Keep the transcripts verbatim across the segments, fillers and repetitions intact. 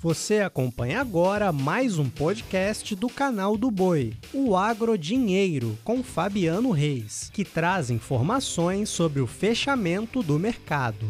Você acompanha agora mais um podcast do Canal do Boi, o AgroDinheiro, com Fabiano Reis, que traz informações sobre o fechamento do mercado.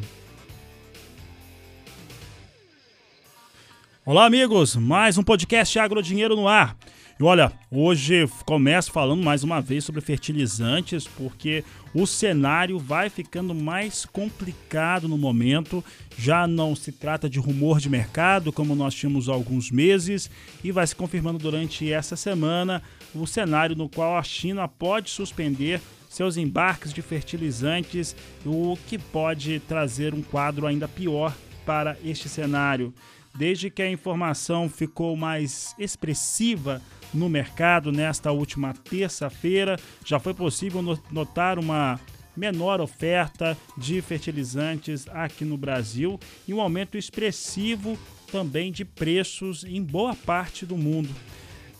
Olá, amigos! Mais um podcast AgroDinheiro no ar. E olha, hoje começo falando mais uma vez sobre fertilizantes, porque o cenário vai ficando mais complicado no momento. Já não se trata de rumor de mercado, como nós tínhamos há alguns meses, e vai se confirmando durante essa semana o cenário no qual a China pode suspender seus embarques de fertilizantes, o que pode trazer um quadro ainda pior para este cenário. Desde que a informação ficou mais expressiva no mercado nesta última terça-feira, já foi possível notar uma menor oferta de fertilizantes aqui no Brasil e um aumento expressivo também de preços em boa parte do mundo.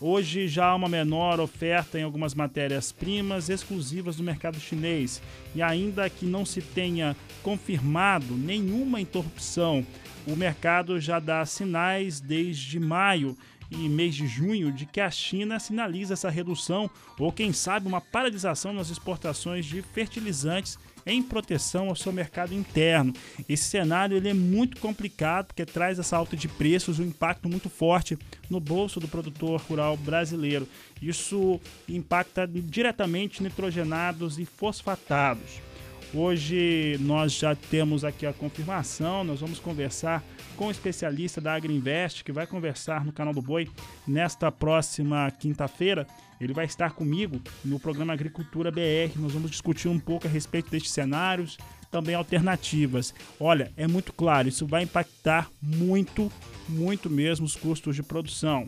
Hoje já há uma menor oferta em algumas matérias-primas exclusivas do mercado chinês, e ainda que não se tenha confirmado nenhuma interrupção, o mercado já dá sinais desde maio e mês de junho de que a China sinaliza essa redução ou, quem sabe, uma paralisação nas exportações de fertilizantes em proteção ao seu mercado interno. Esse cenário ele é muito complicado porque traz essa alta de preços e um impacto muito forte no bolso do produtor rural brasileiro. Isso impacta diretamente nitrogenados e fosfatados. Hoje nós já temos aqui a confirmação, nós vamos conversar com o especialista da AgriInvest, que vai conversar no Canal do Boi nesta próxima quinta-feira. Ele vai estar comigo no programa Agricultura B R, nós vamos discutir um pouco a respeito destes cenários, também alternativas. Olha, é muito claro, isso vai impactar muito, muito mesmo os custos de produção.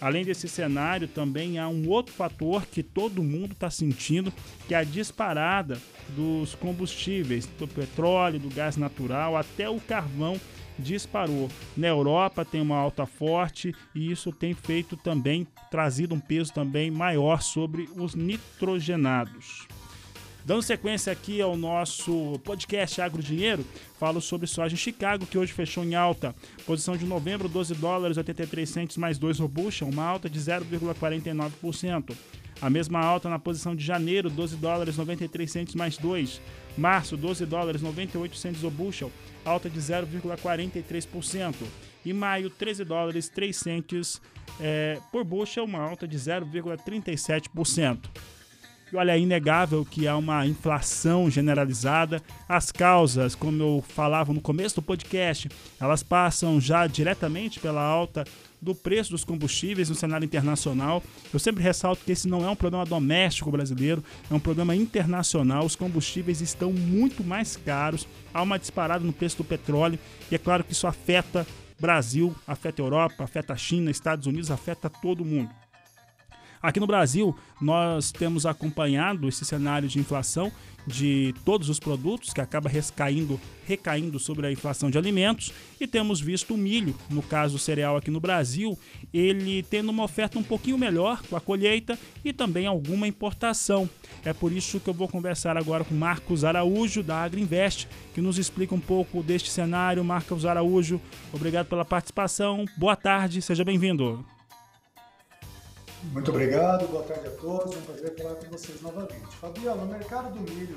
Além desse cenário, também há um outro fator que todo mundo está sentindo, que é a disparada dos combustíveis, do petróleo, do gás natural, até o carvão disparou. Na Europa tem uma alta forte e isso tem feito também, trazido um peso também maior sobre os nitrogenados. Dando sequência aqui ao nosso podcast AgroDinheiro, falo sobre soja em Chicago, que hoje fechou em alta. Posição de novembro, doze dólares e oitenta e três centavos mais dois robusta, uma alta de zero vírgula quarenta e nove por cento. A mesma alta na posição de janeiro, doze dólares e noventa e três centavos mais dois. Março, doze dólares e noventa e oito centavos o bushel, alta de zero vírgula quarenta e três por cento. E maio, treze dólares e três centavos é, por bushel, uma alta de zero vírgula trinta e sete por cento. E olha, é inegável que há uma inflação generalizada. As causas, como eu falava no começo do podcast, elas passam já diretamente pela alta do preço dos combustíveis no cenário internacional. Eu sempre ressalto que esse não é um problema doméstico brasileiro, é um problema internacional. Os combustíveis estão muito mais caros, há uma disparada no preço do petróleo e é claro que isso afeta Brasil, afeta Europa, afeta China, Estados Unidos, afeta todo mundo. Aqui no Brasil, nós temos acompanhado esse cenário de inflação de todos os produtos, que acaba recaindo, recaindo sobre a inflação de alimentos, e temos visto o milho, no caso o cereal aqui no Brasil, ele tendo uma oferta um pouquinho melhor com a colheita e também alguma importação. É por isso que eu vou conversar agora com Marcos Araújo, da AgriInvest, que nos explica um pouco deste cenário. Marcos Araújo, obrigado pela participação, boa tarde, seja bem-vindo. Muito obrigado, boa tarde a todos, é um prazer falar com vocês novamente. Fabiano, no mercado do milho,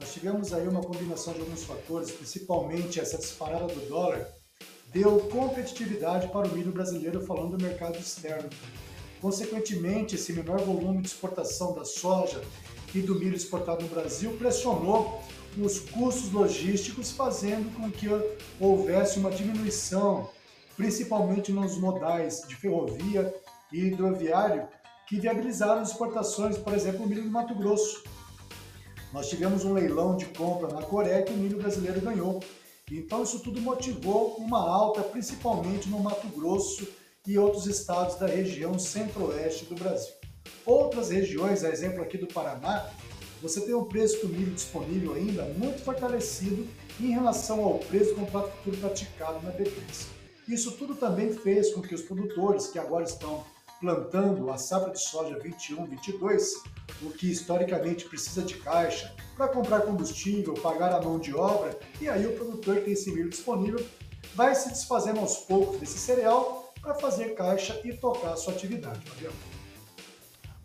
nós tivemos aí uma combinação de alguns fatores, principalmente essa disparada do dólar, deu competitividade para o milho brasileiro falando do mercado externo. Consequentemente, esse menor volume de exportação da soja e do milho exportado no Brasil pressionou os custos logísticos, fazendo com que houvesse uma diminuição, principalmente nos modais de ferrovia e hidroviário, que viabilizaram as exportações, por exemplo, o milho do Mato Grosso. Nós tivemos um leilão de compra na Coreia que o milho brasileiro ganhou. Então isso tudo motivou uma alta, principalmente no Mato Grosso e outros estados da região centro-oeste do Brasil. Outras regiões, a exemplo aqui do Paraná, você tem um preço do milho disponível ainda muito fortalecido em relação ao preço do contrato futuro praticado na B três. Isso tudo também fez com que os produtores que agora estão plantando a safra de soja vinte e um, vinte e dois, o que historicamente precisa de caixa para comprar combustível, pagar a mão de obra, e aí o produtor que tem esse milho disponível vai se desfazendo aos poucos desse cereal para fazer caixa e tocar a sua atividade, Fabiano.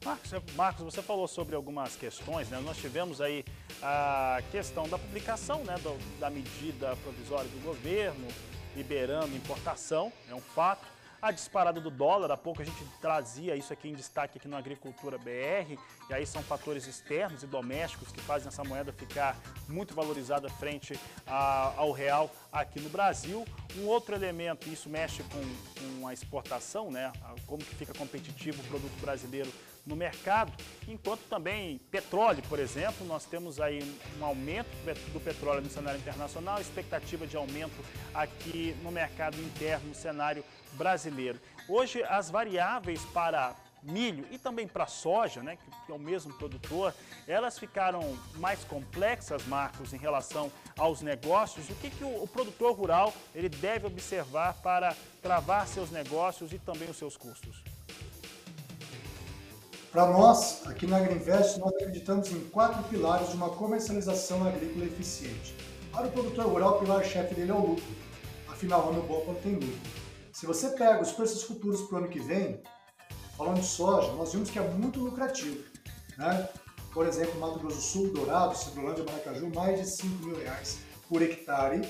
Marcos, Marcos, você falou sobre algumas questões, né? Nós tivemos aí a questão da publicação, né, do, da medida provisória do governo, liberando importação, é um fato. A disparada do dólar, há pouco a gente trazia isso aqui em destaque aqui no Agricultura B R, e aí são fatores externos e domésticos que fazem essa moeda ficar muito valorizada frente a, ao real aqui no Brasil. Um outro elemento, isso mexe com, com a exportação, né? Como que fica competitivo o produto brasileiro no mercado, enquanto também petróleo, por exemplo, nós temos aí um aumento do petróleo no cenário internacional, expectativa de aumento aqui no mercado interno, no cenário brasileiro. Hoje, as variáveis para milho e também para soja, né, que é o mesmo produtor, elas ficaram mais complexas, Marcos, em relação aos negócios. O que, que o, o produtor rural ele deve observar para travar seus negócios e também os seus custos? Para nós, aqui na AgriInvest, nós acreditamos em quatro pilares de uma comercialização agrícola eficiente. Para o produtor rural, o pilar-chefe dele é o lucro. Afinal, ano bom quando tem lucro. Se você pega os preços futuros para o ano que vem, falando de soja, nós vimos que é muito lucrativo, né? Por exemplo, Mato Grosso do Sul, Dourado, Cidrolândia, Maracaju, mais de cinco mil reais por hectare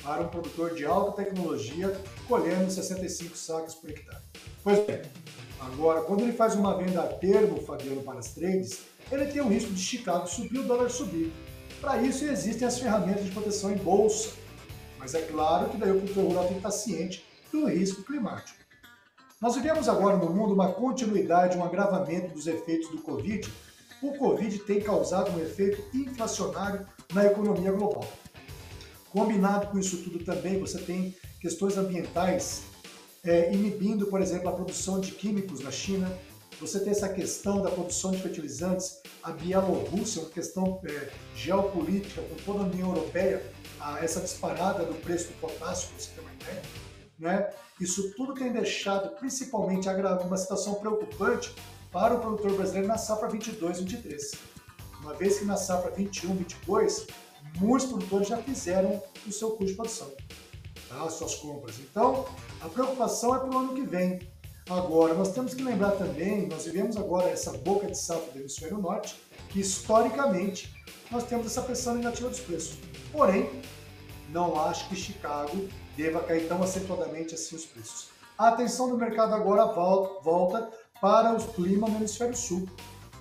para um produtor de alta tecnologia, colhendo sessenta e cinco sacas por hectare. Pois bem. Agora, quando ele faz uma venda a termo, Fabiano, para as trades, ele tem o risco de Chicago subir, o dólar subir. Para isso existem as ferramentas de proteção em bolsa. Mas é claro que daí o produtor rural tem que estar ciente do risco climático. Nós vivemos agora no mundo uma continuidade, um agravamento dos efeitos do Covid. O Covid tem causado um efeito inflacionário na economia global. Combinado com isso tudo também, você tem questões ambientais, É, inibindo, por exemplo, a produção de químicos na China. Você tem essa questão da produção de fertilizantes, a Bielorrússia, uma questão é, geopolítica com toda a União Europeia, a, essa disparada do preço do potássio, para você ter uma ideia, né? Isso tudo tem deixado, principalmente, uma situação preocupante para o produtor brasileiro na safra vinte e dois, vinte e três. Uma vez que na safra vinte e um, vinte e dois, muitos produtores já fizeram o seu custo de produção, as suas compras. Então, a preocupação é para o ano que vem. Agora, nós temos que lembrar também, nós vivemos agora essa boca de safra do hemisfério norte, que historicamente nós temos essa pressão negativa dos preços. Porém, não acho que Chicago deva cair tão acentuadamente assim os preços. A atenção do mercado agora volta para o clima no hemisfério sul.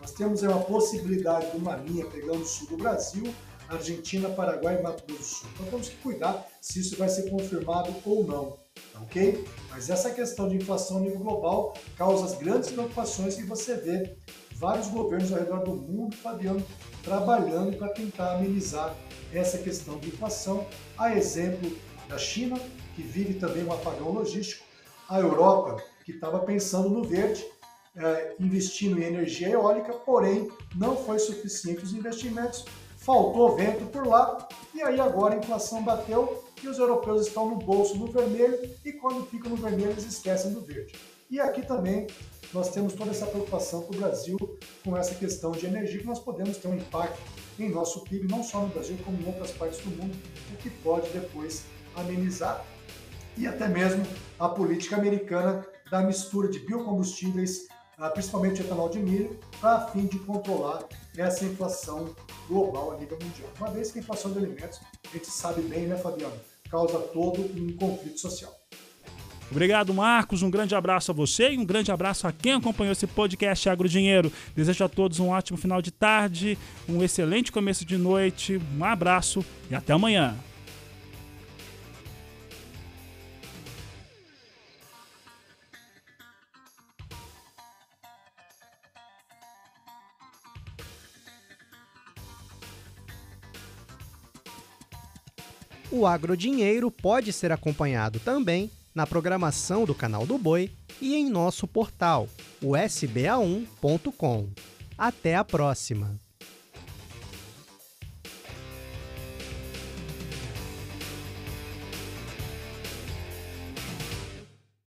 Nós temos uma possibilidade de uma linha pegando o sul do Brasil, Argentina, Paraguai e Mato Grosso do Sul. Então temos que cuidar se isso vai ser confirmado ou não, tá ok? Mas essa questão de inflação a nível global causa as grandes preocupações, e você vê vários governos ao redor do mundo, Fabiano, trabalhando para tentar amenizar essa questão de inflação. A exemplo da China, que vive também um apagão logístico, a Europa, que estava pensando no verde, eh, investindo em energia eólica, porém não foi suficiente os investimentos. Faltou vento por lá, e aí agora a inflação bateu e os europeus estão no bolso no vermelho, e quando ficam no vermelho eles esquecem do verde. E aqui também nós temos toda essa preocupação com o Brasil, com essa questão de energia, que nós podemos ter um impacto em nosso P I B, não só no Brasil, como em outras partes do mundo, o que pode depois amenizar. E até mesmo a política americana da mistura de biocombustíveis, principalmente o etanol de milho, a fim de controlar essa inflação global a nível mundial. Uma vez que a inflação de alimentos, a gente sabe bem, né, Fabiano, causa todo um conflito social. Obrigado, Marcos. Um grande abraço a você e um grande abraço a quem acompanhou esse podcast AgroDinheiro. Desejo a todos um ótimo final de tarde, um excelente começo de noite, um abraço e até amanhã. O AgroDinheiro pode ser acompanhado também na programação do Canal do Boi e em nosso portal, o s b a um ponto com. Até a próxima!